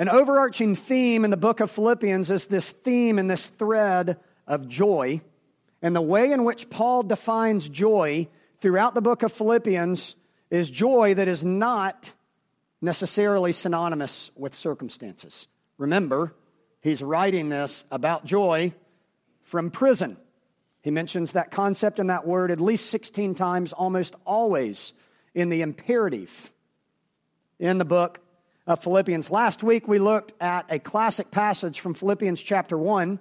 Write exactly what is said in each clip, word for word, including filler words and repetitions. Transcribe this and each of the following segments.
An overarching theme in the book of Philippians is this theme and this thread of joy. And the way in which Paul defines joy throughout the book of Philippians is joy that is not necessarily synonymous with circumstances. Remember, he's writing this about joy from prison. He mentions that concept and that word at least sixteen times, almost always in the imperative in the book of Philippians. Last week we looked at a classic passage from Philippians chapter one,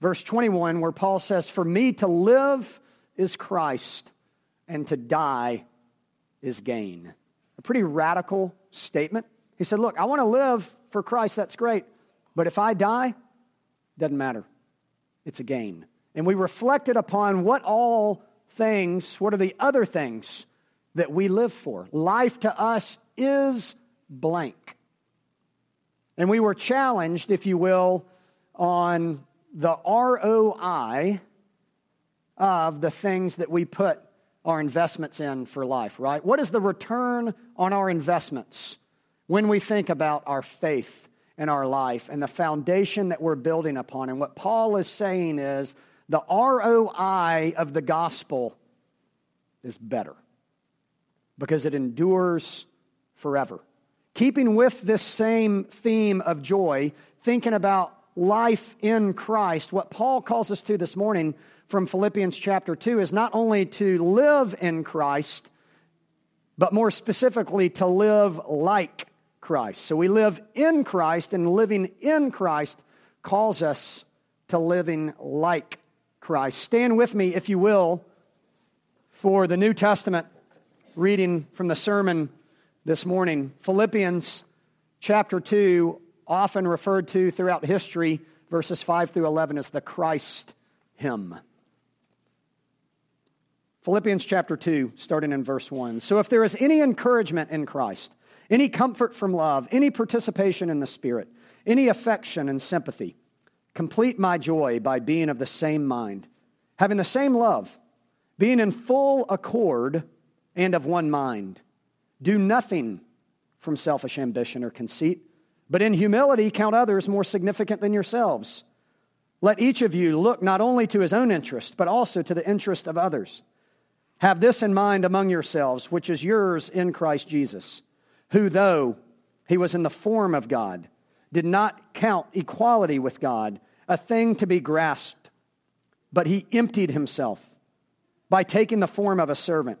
verse twenty-one, where Paul says, "For me to live is Christ, and to die is gain." A pretty radical statement. He said, look, I want to live for Christ, that's great, but if I die, doesn't matter. It's a gain. And we reflected upon what all things, what are the other things that we live for? Life to us is blank. And we were challenged, if you will, on the R O I of the things that we put our investments in for life, right? What is the return on our investments when we think about our faith and our life and the foundation that we're building upon? And what Paul is saying is the R O I of the gospel is better because it endures forever. Keeping with this same theme of joy, thinking about life in Christ, what Paul calls us to this morning from Philippians chapter two is not only to live in Christ, but more specifically to live like Christ. So we live in Christ, and living in Christ calls us to living like Christ. Stand with me, if you will, for the New Testament reading from the sermon this morning. Philippians chapter two, often referred to throughout history, verses five through eleven, as the Christ hymn. Philippians chapter two, starting in verse one. "So if there is any encouragement in Christ, any comfort from love, any participation in the Spirit, any affection and sympathy, complete my joy by being of the same mind, having the same love, being in full accord and of one mind. Do nothing from selfish ambition or conceit, but in humility count others more significant than yourselves. Let each of you look not only to his own interest, but also to the interest of others. Have this in mind among yourselves, which is yours in Christ Jesus, who, though he was in the form of God, did not count equality with God a thing to be grasped, but he emptied himself by taking the form of a servant,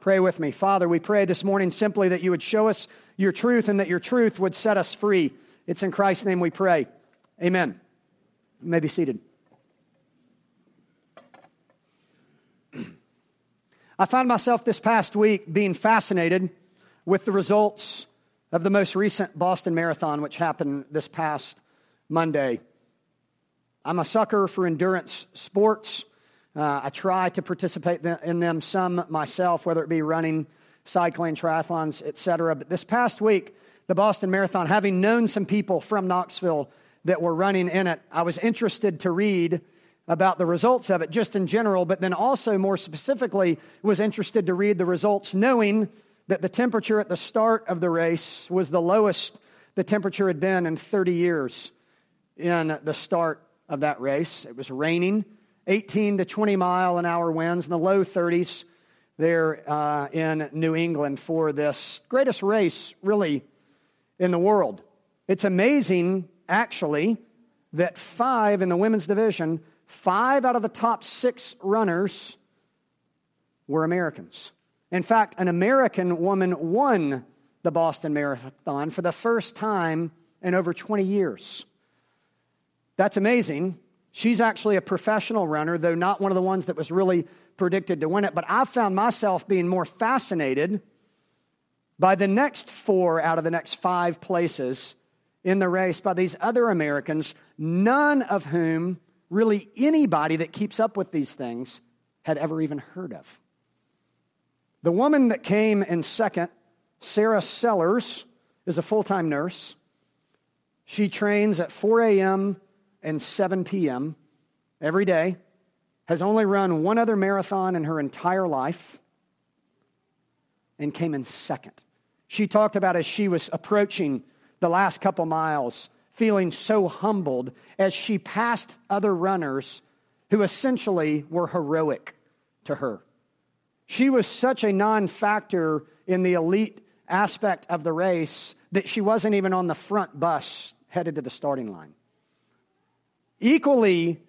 Pray with me. Father, we pray this morning simply that you would show us your truth and that your truth would set us free. It's in Christ's name we pray. Amen. You may be seated. I found myself this past week being fascinated with the results of the most recent Boston Marathon, which happened this past Monday. I'm a sucker for endurance sports. Uh, I try to participate in them some myself, whether it be running, cycling, triathlons, et cetera. But this past week, the Boston Marathon, having known some people from Knoxville that were running in it, I was interested to read about the results of it just in general, but then also more specifically was interested to read the results knowing that the temperature at the start of the race was the lowest the temperature had been in thirty years in the start of that race. It was raining. eighteen to twenty mile an hour winds in the low thirties there uh, in New England for this greatest race really in the world. It's amazing, actually, that five in the women's division, five out of the top six runners were Americans. In fact, an American woman won the Boston Marathon for the first time in over twenty years. That's amazing. She's actually a professional runner, though not one of the ones that was really predicted to win it. But I found myself being more fascinated by the next four out of the next five places in the race by these other Americans, none of whom really anybody that keeps up with these things had ever even heard of. The woman that came in second, Sarah Sellers, is a full-time nurse. She trains at four a.m. and seven p.m. every day, has only run one other marathon in her entire life, and came in second. She talked about as she was approaching the last couple miles, feeling so humbled as she passed other runners who essentially were heroic to her. She was such a non-factor in the elite aspect of the race that she wasn't even on the front bus headed to the starting line. Equally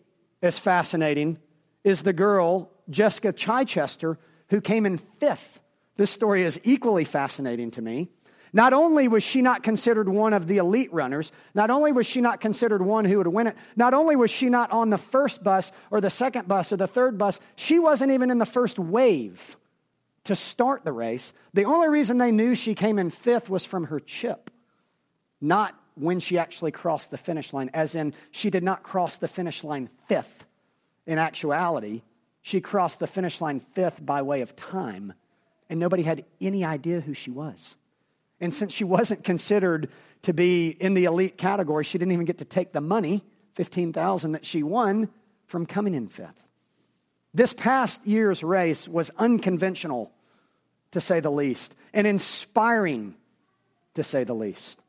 as fascinating is the girl, Jessica Chichester, who came in fifth. This story is equally fascinating to me. Not only was she not considered one of the elite runners, not only was she not considered one who would win it, not only was she not on the first bus or the second bus or the third bus, she wasn't even in the first wave to start the race. The only reason they knew she came in fifth was from her chip, not when she actually crossed the finish line, as in she did not cross the finish line fifth. In actuality, she crossed the finish line fifth by way of time. And nobody had any idea who she was. And since she wasn't considered to be in the elite category, she didn't even get to take the money, fifteen thousand dollars that she won, from coming in fifth. This past year's race was unconventional, to say the least, and inspiring, to say the least.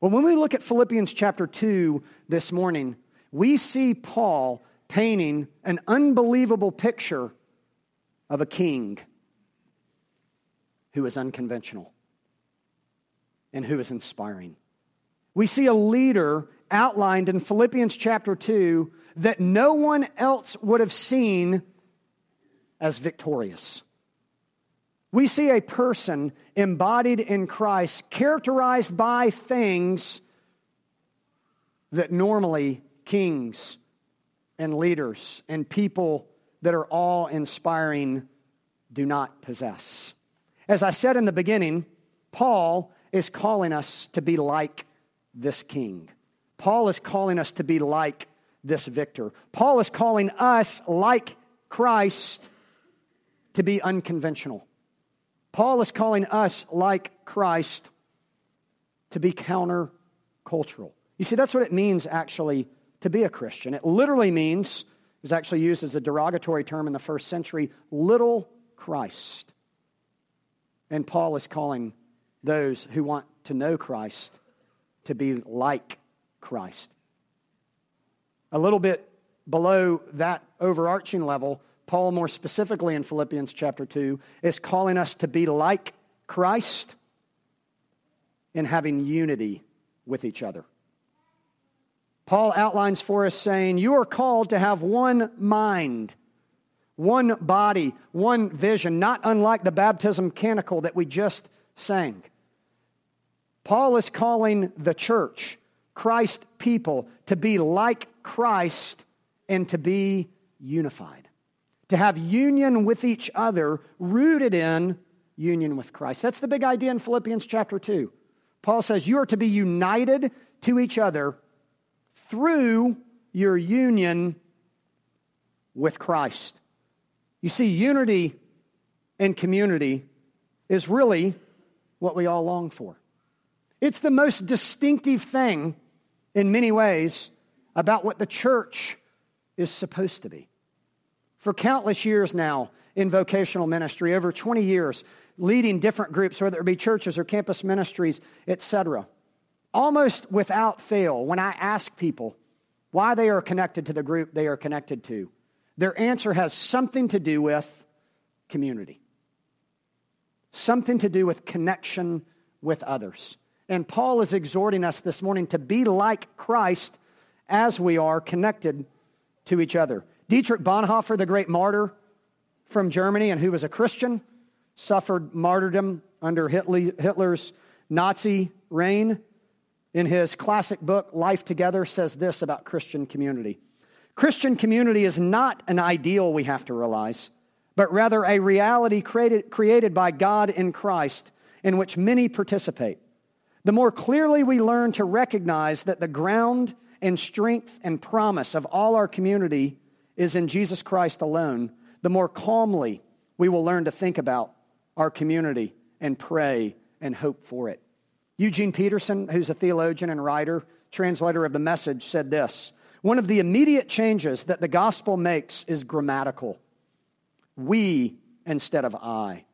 Well, when we look at Philippians chapter two this morning, we see Paul painting an unbelievable picture of a king who is unconventional and who is inspiring. We see a leader outlined in Philippians chapter two that no one else would have seen as victorious. We see a person embodied in Christ, characterized by things that normally kings and leaders and people that are awe-inspiring do not possess. As I said in the beginning, Paul is calling us to be like this king. Paul is calling us to be like this victor. Paul is calling us, like Christ, to be unconventional. Paul is calling us, like Christ, to be counter-cultural. You see, that's what it means, actually, to be a Christian. It literally means, it was actually used as a derogatory term in the first century, little Christ. And Paul is calling those who want to know Christ to be like Christ. A little bit below that overarching level, Paul, more specifically in Philippians chapter two, is calling us to be like Christ in having unity with each other. Paul outlines for us saying, you are called to have one mind, one body, one vision, not unlike the baptism canticle that we just sang. Paul is calling the church, Christ people, to be like Christ and to be unified, to have union with each other, rooted in union with Christ. That's the big idea in Philippians chapter two. Paul says you are to be united to each other through your union with Christ. You see, unity and community is really what we all long for. It's the most distinctive thing in many ways about what the church is supposed to be. For countless years now in vocational ministry, over twenty years, leading different groups, whether it be churches or campus ministries, et cetera, almost without fail, when I ask people why they are connected to the group they are connected to, their answer has something to do with community, something to do with connection with others. And Paul is exhorting us this morning to be like Christ as we are connected to each other. Dietrich Bonhoeffer, the great martyr from Germany and who was a Christian, suffered martyrdom under Hitler's Nazi reign. In his classic book, Life Together, says this about Christian community. Christian community is not an ideal, we have to realize, but rather a reality created, created by God in Christ in which many participate, the more clearly we learn to recognize that the ground and strength and promise of all our community is in Jesus Christ alone, the more calmly we will learn to think about our community and pray and hope for it. Eugene Peterson, who's a theologian and writer, translator of The Message, said this: "One of the immediate changes that the gospel makes is grammatical. We instead of I,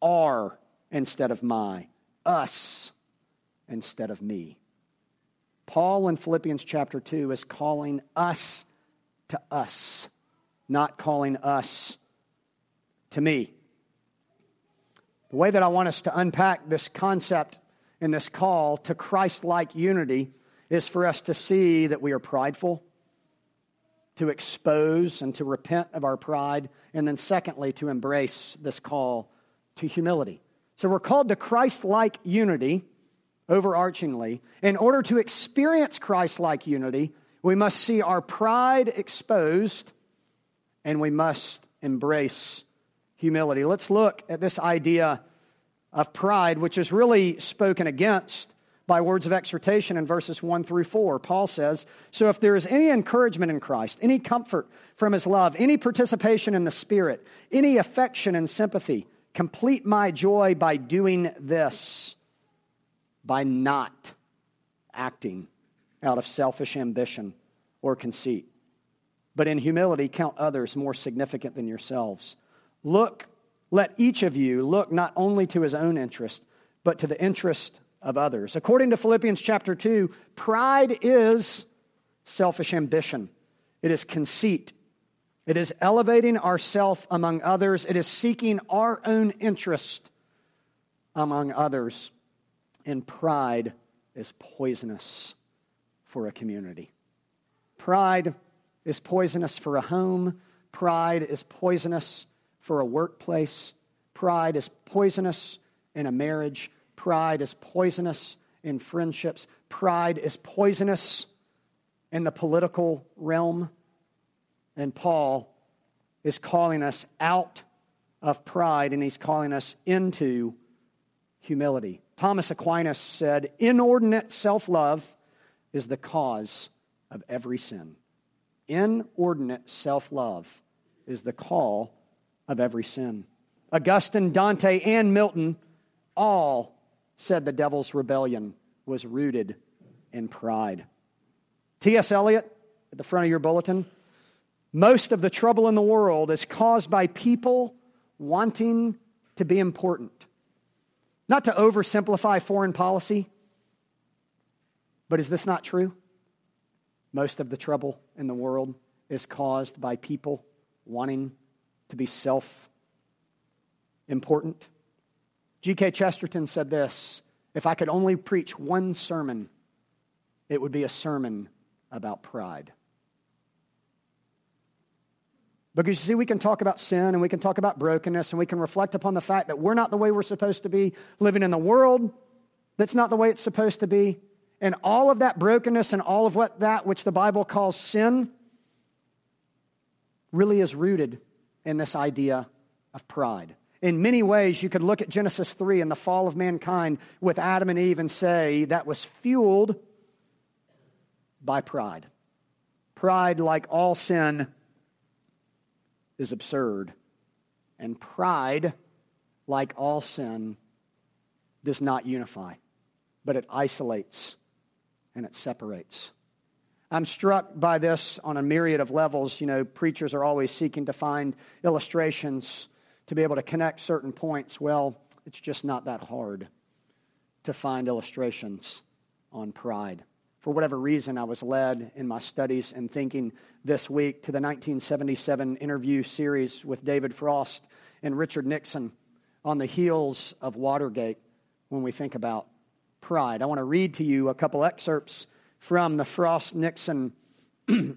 our instead of my, us instead of me." Paul in Philippians chapter two is calling us to us, not calling us to me. The way that I want us to unpack this concept in this call to Christ-like unity is for us to see that we are prideful, to expose and to repent of our pride, and then secondly, to embrace this call to humility. So we're called to Christ-like unity, overarchingly. In order to experience Christ-like unity, we must see our pride exposed, and we must embrace humility. Let's look at this idea of pride, which is really spoken against by words of exhortation in verses one through four. Paul says, "So if there is any encouragement in Christ, any comfort from his love, any participation in the Spirit, any affection and sympathy, complete my joy by doing this, by not acting out of selfish ambition or conceit, but in humility count others more significant than yourselves. Look, let each of you look not only to his own interest, but to the interest of others." According to Philippians chapter two, pride is selfish ambition. It is conceit. It is elevating ourself among others. It is seeking our own interest among others. And pride is poisonous for a community. Pride is poisonous for a home. Pride is poisonous for a workplace. Pride is poisonous in a marriage. Pride is poisonous in friendships. Pride is poisonous in the political realm. And Paul is calling us out of pride, and he's calling us into humility. Thomas Aquinas said, "Inordinate self-love is the cause of every sin." Inordinate self-love is the call of every sin. Augustine, Dante, and Milton all said the devil's rebellion was rooted in pride. T S Eliot, at the front of your bulletin, "Most of the trouble in the world is caused by people wanting to be important." Not to oversimplify foreign policy, but is this not true? Most of the trouble in the world is caused by people wanting to be self-important. G K Chesterton said this: "If I could only preach one sermon, it would be a sermon about pride." Because you see, we can talk about sin and we can talk about brokenness and we can reflect upon the fact that we're not the way we're supposed to be, living in the world that's not the way it's supposed to be. And all of that brokenness and all of what that which the Bible calls sin really is rooted in this idea of pride. In many ways, you could look at Genesis three and the fall of mankind with Adam and Eve and say that was fueled by pride. Pride, like all sin, is absurd. And pride, like all sin, does not unify, but it isolates and it separates. I'm struck by this on a myriad of levels. You know, preachers are always seeking to find illustrations to be able to connect certain points. Well, it's just not that hard to find illustrations on pride. For whatever reason, I was led in my studies and thinking this week to the nineteen seventy-seven interview series with David Frost and Richard Nixon on the heels of Watergate when we think about pride. I want to read to you a couple excerpts from the Frost-Nixon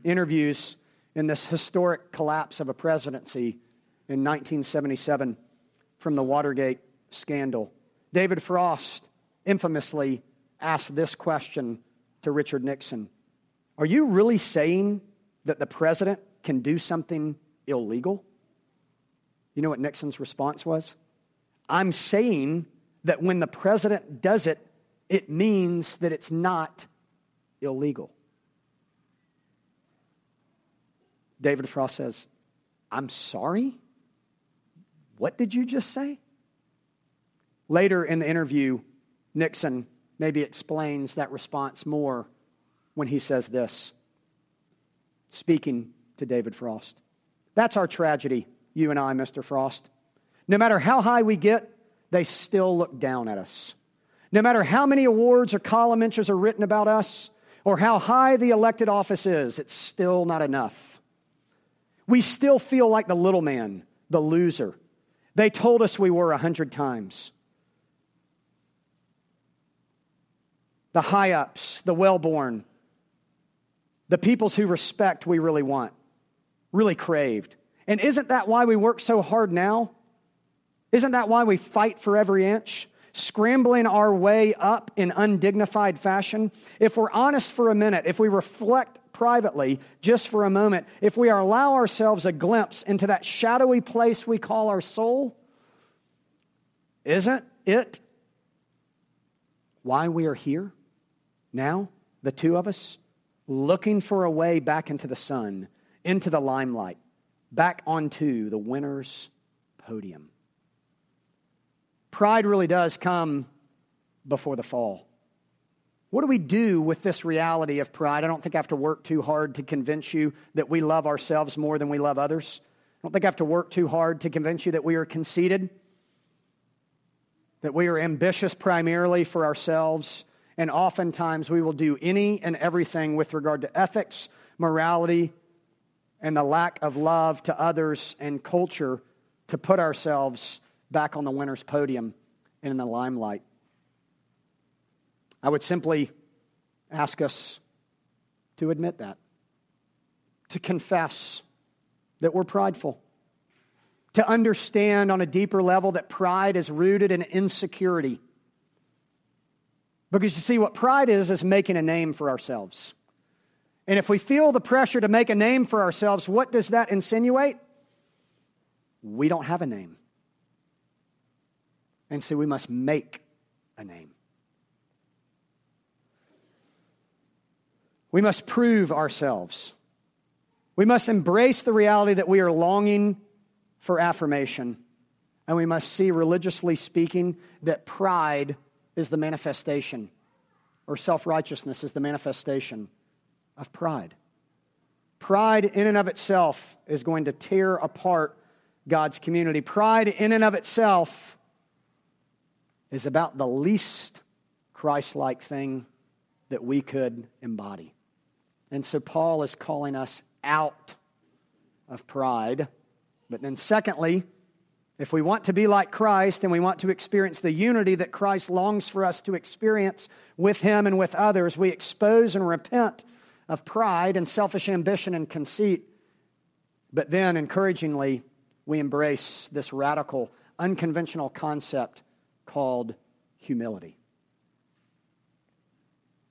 interviews in this historic collapse of a presidency in nineteen seventy-seven from the Watergate scandal. David Frost infamously asked this question to Richard Nixon: "Are you really saying that the president can do something illegal?" You know what Nixon's response was? "I'm saying that when the president does it, it means that it's not illegal. David Frost says, I'm sorry? What did you just say? Later in the interview, Nixon maybe explains that response more when he says this, speaking to David Frost. That's our tragedy, you and I, Mister Frost. No matter how high we get, they still look down at us. No matter how many awards or column inches are written about us, or how high the elected office is, it's still not enough. We still feel like the little man, the loser. They told us we were a hundred times. The high-ups, the well-born, the peoples who respect we really want, really craved. And isn't that why we work so hard now? Isn't that why we fight for every inch, scrambling our way up in undignified fashion? If we're honest for a minute, if we reflect privately just for a moment, if we allow ourselves a glimpse into that shadowy place we call our soul, isn't it why we are here now, the two of us, looking for a way back into the sun, into the limelight, back onto the winner's podium? Pride really does come before the fall. What do we do with this reality of pride? I don't think I have to work too hard to convince you that we love ourselves more than we love others. I don't think I have to work too hard to convince you that we are conceited, that we are ambitious primarily for ourselves, and oftentimes we will do any and everything with regard to ethics, morality, and the lack of love to others and culture to put ourselves back on the winner's podium and in the limelight. I would simply ask us to admit that, to confess that we're prideful, to understand on a deeper level that pride is rooted in insecurity. Because you see, what pride is, is making a name for ourselves. And if we feel the pressure to make a name for ourselves, what does that insinuate? We don't have a name. And so we must make a name. We must prove ourselves. We must embrace the reality that we are longing for affirmation. And we must see, religiously speaking, that pride is the manifestation, or self-righteousness is the manifestation of pride. Pride in and of itself is going to tear apart God's community. Pride in and of itself is about the least Christ-like thing that we could embody. And so Paul is calling us out of pride. But then secondly, if we want to be like Christ and we want to experience the unity that Christ longs for us to experience with him and with others, we expose and repent of pride and selfish ambition and conceit. But then, encouragingly, we embrace this radical, unconventional concept called humility.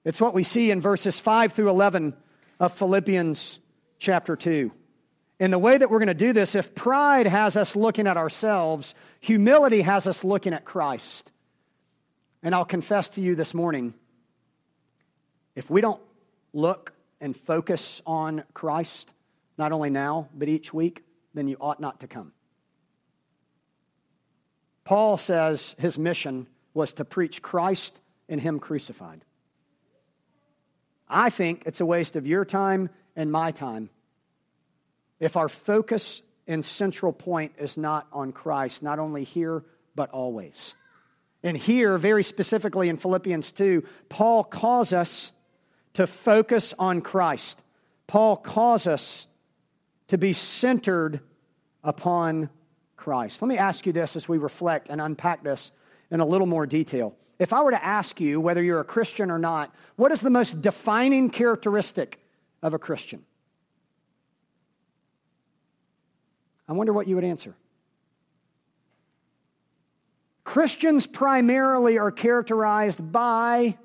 It's what we see in verses five through eleven of Philippians chapter two. And the way that we're going to do this, if pride has us looking at ourselves, humility has us looking at Christ. And I'll confess to you this morning, if we don't look and focus on Christ, not only now, but each week, then you ought not to come. Paul says his mission was to preach Christ and him crucified. I think it's a waste of your time and my time if our focus and central point is not on Christ, not only here, but always. And here, very specifically in Philippians two, Paul calls us to focus on Christ. Paul calls us to be centered upon Christ. Let me ask you this as we reflect and unpack this in a little more detail. If I were to ask you whether you're a Christian or not, what is the most defining characteristic of a Christian? I wonder what you would answer. Christians primarily are characterized by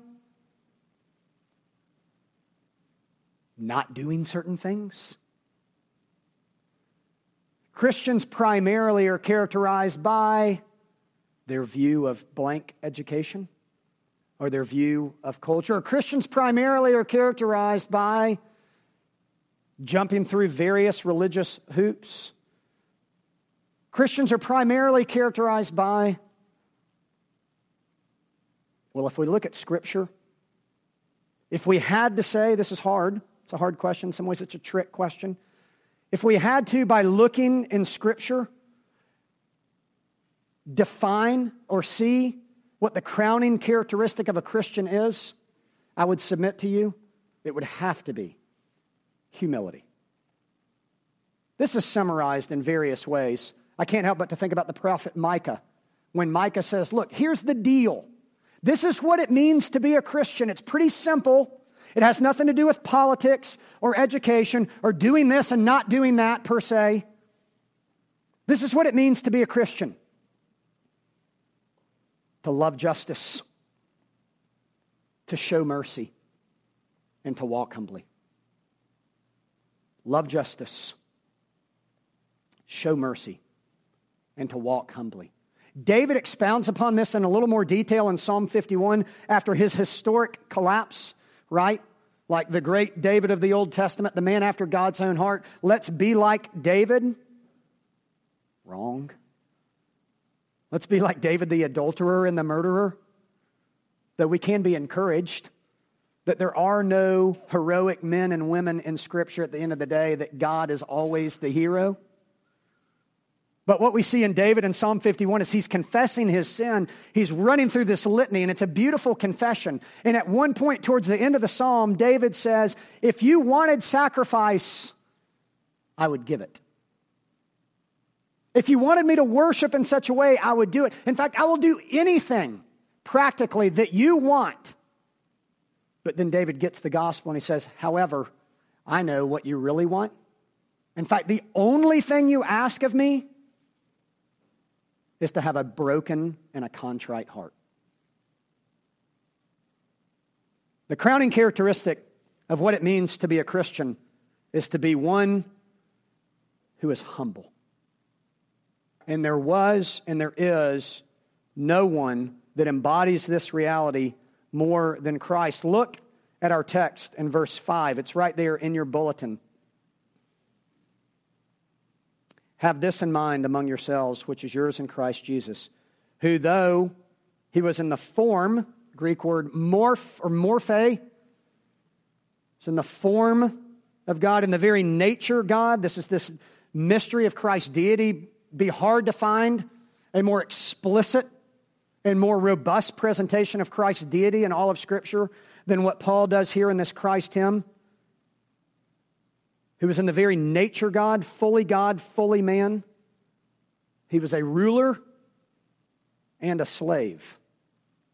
not doing certain things. Christians primarily are characterized by their view of blank education or their view of culture. Christians primarily are characterized by jumping through various religious hoops. Christians are primarily characterized by, well, if we look at Scripture, if we had to say, this is hard, it's a hard question, in some ways it's a trick question. If we had to, by looking in Scripture, define or see what the crowning characteristic of a Christian is, I would submit to you, it would have to be humility. This is summarized in various ways. I can't help but to think about the prophet Micah. When Micah says, look, here's the deal. This is what it means to be a Christian. It's pretty simple. It has nothing to do with politics or education or doing this and not doing that per se. This is what it means to be a Christian. To love justice, to show mercy, and to walk humbly. Love justice, show mercy, and to walk humbly. David expounds upon this in a little more detail in Psalm fifty-one after his historic collapse, right? Like the great David of the Old Testament, the man after God's own heart. Let's be like David. Wrong. Let's be like David the adulterer and the murderer. Though we can be encouraged that there are no heroic men and women in Scripture at the end of the day, that God is always the hero. But what we see in David in Psalm fifty-one is he's confessing his sin. He's running through this litany, and it's a beautiful confession. And at one point towards the end of the psalm, David says, if you wanted sacrifice, I would give it. If you wanted me to worship in such a way, I would do it. In fact, I will do anything practically that you want. But then David gets the gospel and he says, however, I know what you really want. In fact, the only thing you ask of me is to have a broken and a contrite heart. The crowning characteristic of what it means to be a Christian is to be one who is humble. And there was and there is no one that embodies this reality more than Christ. Look at our text in verse five. It's right there in your bulletin. Have this in mind among yourselves, which is yours in Christ Jesus, who though he was in the form, Greek word morph or morphe, it's in the form of God, in the very nature of God. This is this mystery of Christ's deity. Be hard to find a more explicit and more robust presentation of Christ's deity in all of Scripture than what Paul does here in this Christ hymn, who was in the very nature God, fully God, fully man. He was a ruler and a slave.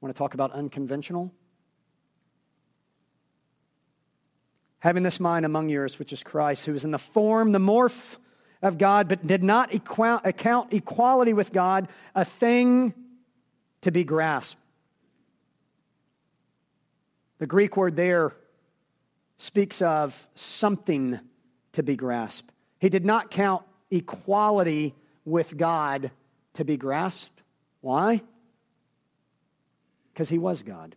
Want to talk about unconventional? Having this mind among yours, which is Christ, who is in the form, the morph, of God, but did not equal, account equality with God a thing to be grasped. The Greek word there speaks of something to be grasped. He did not count equality with God to be grasped. Why? Because he was God.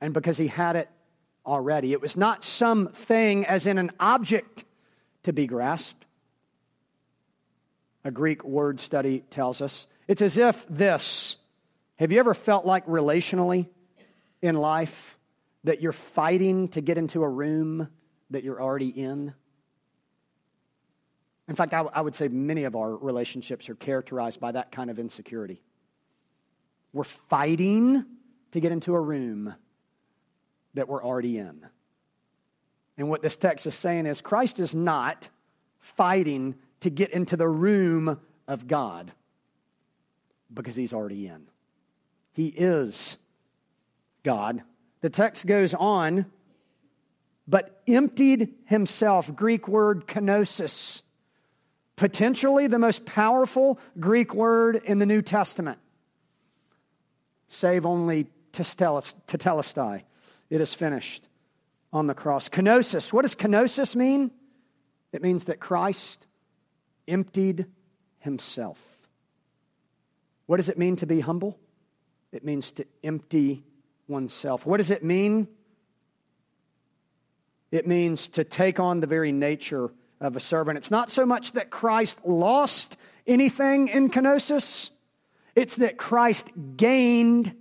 And because he had it already. It was not something as in an object to be grasped. A Greek word study tells us. It's as if this. Have you ever felt like relationally in life that you're fighting to get into a room that you're already in? In fact, I, I would say many of our relationships are characterized by that kind of insecurity. We're fighting to get into a room that we're already in. And what this text is saying is Christ is not fighting to get into the room of God because he's already in. He is God. The text goes on, but emptied himself, Greek word kenosis, potentially the most powerful Greek word in the New Testament, save only tetelestai. It is finished. On the cross. Kenosis. What does kenosis mean? It means that Christ emptied himself. What does it mean to be humble? It means to empty oneself. What does it mean? It means to take on the very nature of a servant. It's not so much that Christ lost anything in kenosis. It's that Christ gained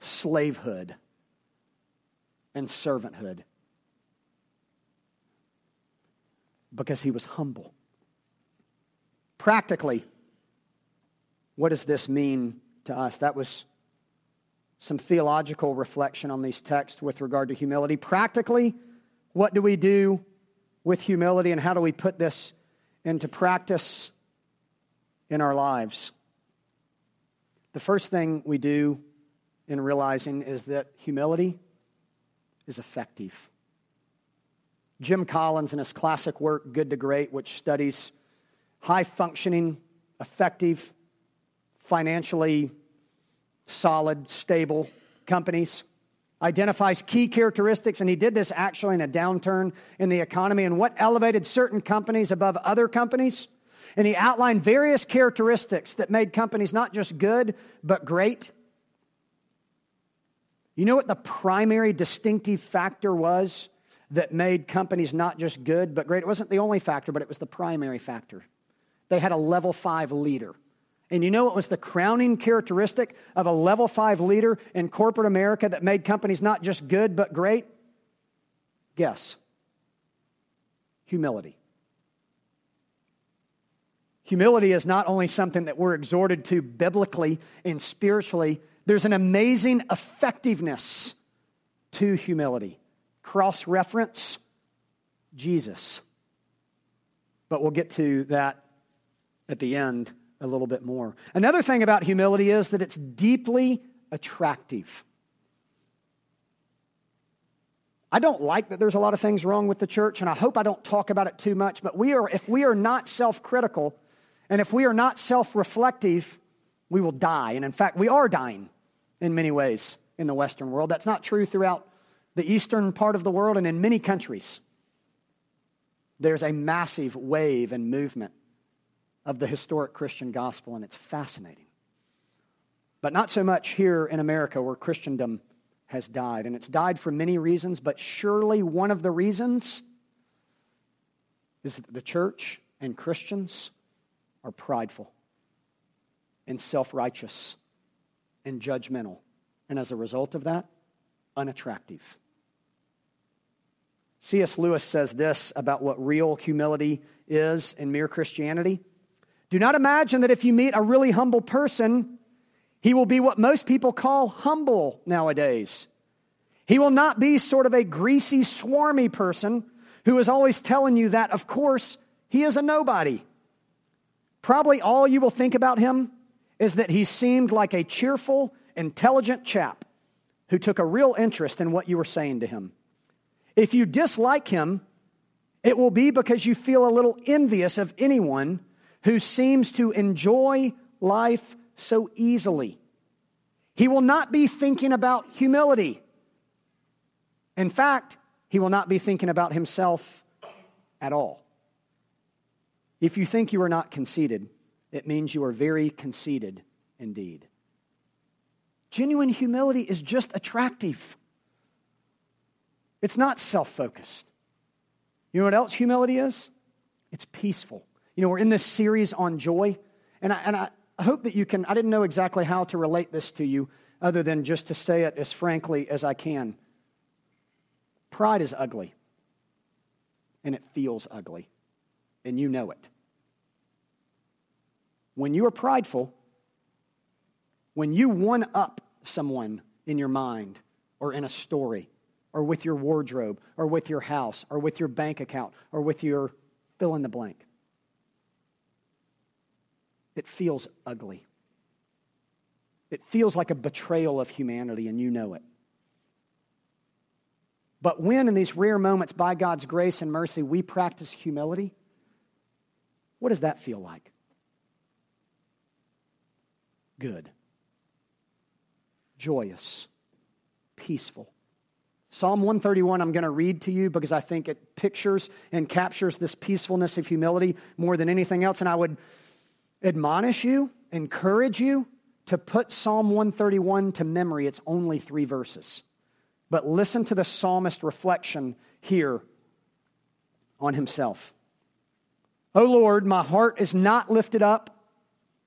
slavehood and servanthood because he was humble. Practically, what does this mean to us? That was some theological reflection on these texts with regard to humility. Practically, what do we do with humility and how do we put this into practice in our lives? The first thing we do in realizing is that humility is effective. Jim Collins, in his classic work, Good to Great, which studies high-functioning, effective, financially solid, stable companies, identifies key characteristics, and he did this actually in a downturn in the economy and what elevated certain companies above other companies. And he outlined various characteristics that made companies not just good, but great. You know what the primary distinctive factor was that made companies not just good, but great? It wasn't the only factor, but it was the primary factor. They had a level five leader. And you know what was the crowning characteristic of a level five leader in corporate America that made companies not just good, but great? Guess. Humility. Humility is not only something that we're exhorted to biblically and spiritually, there's an amazing effectiveness to humility. Cross-reference, Jesus. But we'll get to that at the end a little bit more. Another thing about humility is that it's deeply attractive. I don't like that there's a lot of things wrong with the church, and I hope I don't talk about it too much, but we are, if we are not self-critical, and if we are not self-reflective, we will die. And in fact, we are dying in many ways in the Western world. That's not true throughout the Eastern part of the world, and in many countries, there's a massive wave and movement of the historic Christian gospel, and it's fascinating. But not so much here in America, where Christendom has died, and it's died for many reasons, but surely one of the reasons is that the church and Christians are prideful and self-righteous and judgmental, and as a result of that, unattractive. C S Lewis says this about what real humility is in mere Christianity. Do not imagine that if you meet a really humble person, he will be what most people call humble nowadays. He will not be sort of a greasy, swarmy person who is always telling you that, of course, he is a nobody. Probably all you will think about him is that he seemed like a cheerful, intelligent chap who took a real interest in what you were saying to him. If you dislike him, it will be because you feel a little envious of anyone who seems to enjoy life so easily. He will not be thinking about humility. In fact, he will not be thinking about himself at all. If you think you are not conceited, it means you are very conceited indeed. Genuine humility is just attractive. It's not self-focused. You know what else humility is? It's peaceful. You know, we're in this series on joy, and I, and I I hope that you can, I didn't know exactly how to relate this to you other than just to say it as frankly as I can. Pride is ugly, and it feels ugly, and you know it. When you are prideful, when you one-up someone in your mind or in a story or with your wardrobe or with your house or with your bank account or with your fill in the blank, it feels ugly. It feels like a betrayal of humanity, and you know it. But when, in these rare moments, by God's grace and mercy, we practice humility, what does that feel like? Good. Joyous. Peaceful. Psalm one thirty-one, I'm going to read to you because I think it pictures and captures this peacefulness of humility more than anything else, and I would admonish you encourage you to put Psalm one thirty-one to memory. It's only three verses. But listen to the psalmist reflection here on himself. O Lord, my heart is not lifted up.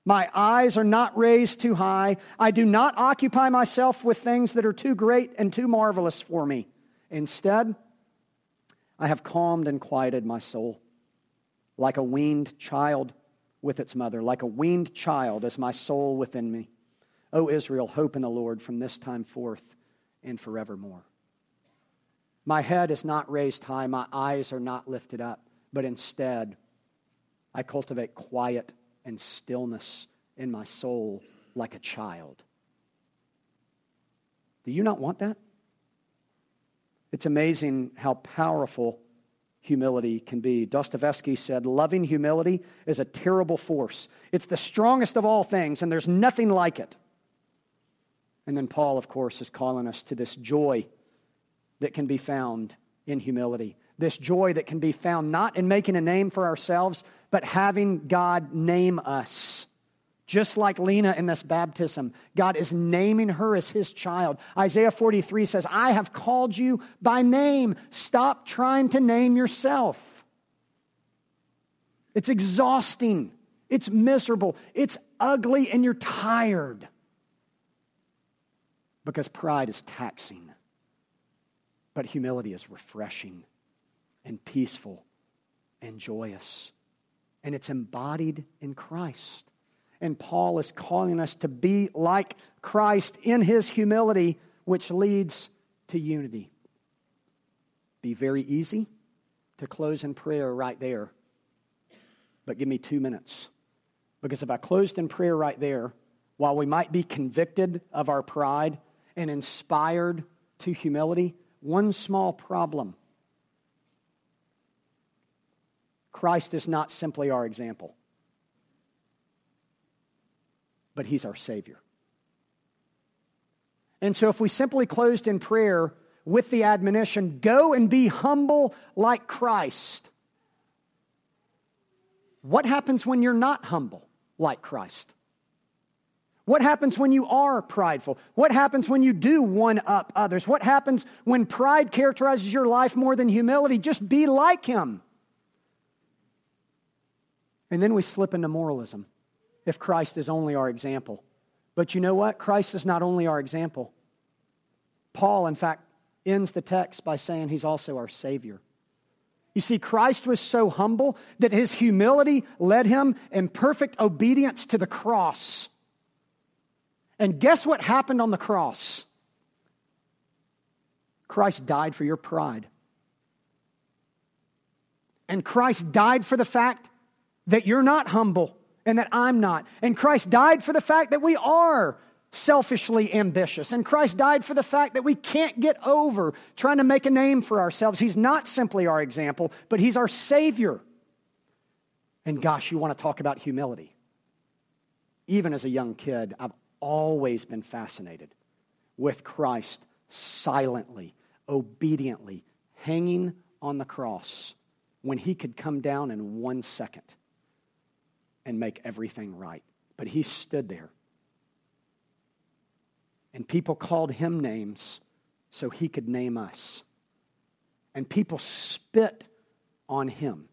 My eyes are not raised too high. I do not occupy myself with things that are too great and too marvelous for me. Instead, I have calmed and quieted my soul like a weaned child with its mother, like a weaned child is my soul within me. O Israel, hope in the Lord from this time forth and forevermore. My head is not raised high. My eyes are not lifted up. But instead, I cultivate quiet and stillness in my soul like a child. Do you not want that? It's amazing how powerful humility can be. Dostoevsky said, loving humility is a terrible force. It's the strongest of all things, and there's nothing like it. And then Paul, of course, is calling us to this joy that can be found in humility. This joy that can be found not in making a name for ourselves, but having God name us. Just like Lena in this baptism, God is naming her as his child. Isaiah forty-three says, I have called you by name. Stop trying to name yourself. It's exhausting. It's miserable. It's ugly and you're tired. Because pride is taxing. But humility is refreshing and peaceful and joyous. And it's embodied in Christ. And Paul is calling us to be like Christ in his humility, which leads to unity. Be very easy to close in prayer right there. But give me two minutes. Because if I closed in prayer right there, while we might be convicted of our pride and inspired to humility, one small problem. Christ is not simply our example. But he's our Savior. And so if we simply closed in prayer with the admonition, go and be humble like Christ, what happens when you're not humble like Christ? What happens when you are prideful? What happens when you do one-up others? What happens when pride characterizes your life more than humility? Just be like him. And then we slip into moralism. If Christ is only our example. But you know what? Christ is not only our example. Paul, in fact, ends the text by saying he's also our Savior. You see, Christ was so humble that his humility led him in perfect obedience to the cross. And guess what happened on the cross? Christ died for your pride. And Christ died for the fact that you're not humble. And that I'm not. And Christ died for the fact that we are selfishly ambitious. And Christ died for the fact that we can't get over trying to make a name for ourselves. He's not simply our example, but he's our Savior. And gosh, you want to talk about humility. Even as a young kid, I've always been fascinated with Christ silently, obediently, hanging on the cross when he could come down in one second. And make everything right. But he stood there. And people called him names so he could name us. And people spit on him.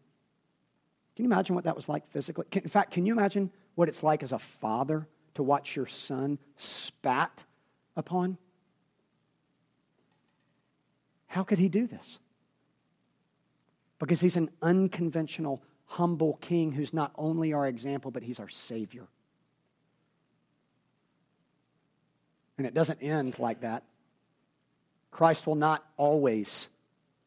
Can you imagine what that was like physically? Can, in fact, can you imagine what it's like as a father to watch your son spat upon? How could he do this? Because he's an unconventional humble king who's not only our example, but he's our Savior. And it doesn't end like that. Christ will not always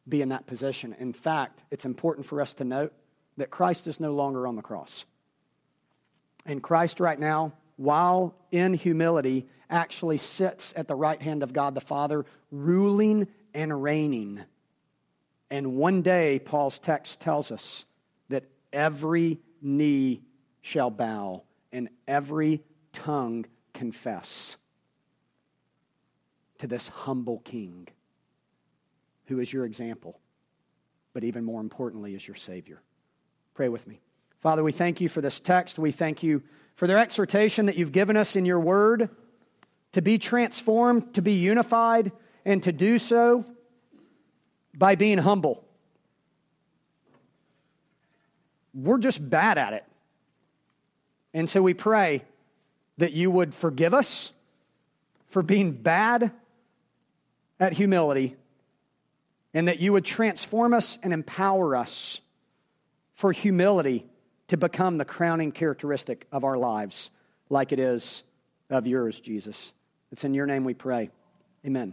be in that position. In fact, it's important for us to note that Christ is no longer on the cross. And Christ right now, while in humility, actually sits at the right hand of God the Father, ruling and reigning. And one day, Paul's text tells us, every knee shall bow and every tongue confess to this humble king who is your example, but even more importantly is your Savior. Pray with me. Father, we thank you for this text. We thank you for their exhortation that you've given us in your word, to be transformed, to be unified, and to do so by being humble. We're just bad at it. And so we pray that you would forgive us for being bad at humility, and that you would transform us and empower us for humility to become the crowning characteristic of our lives, like it is of yours, Jesus. It's in your name we pray. Amen.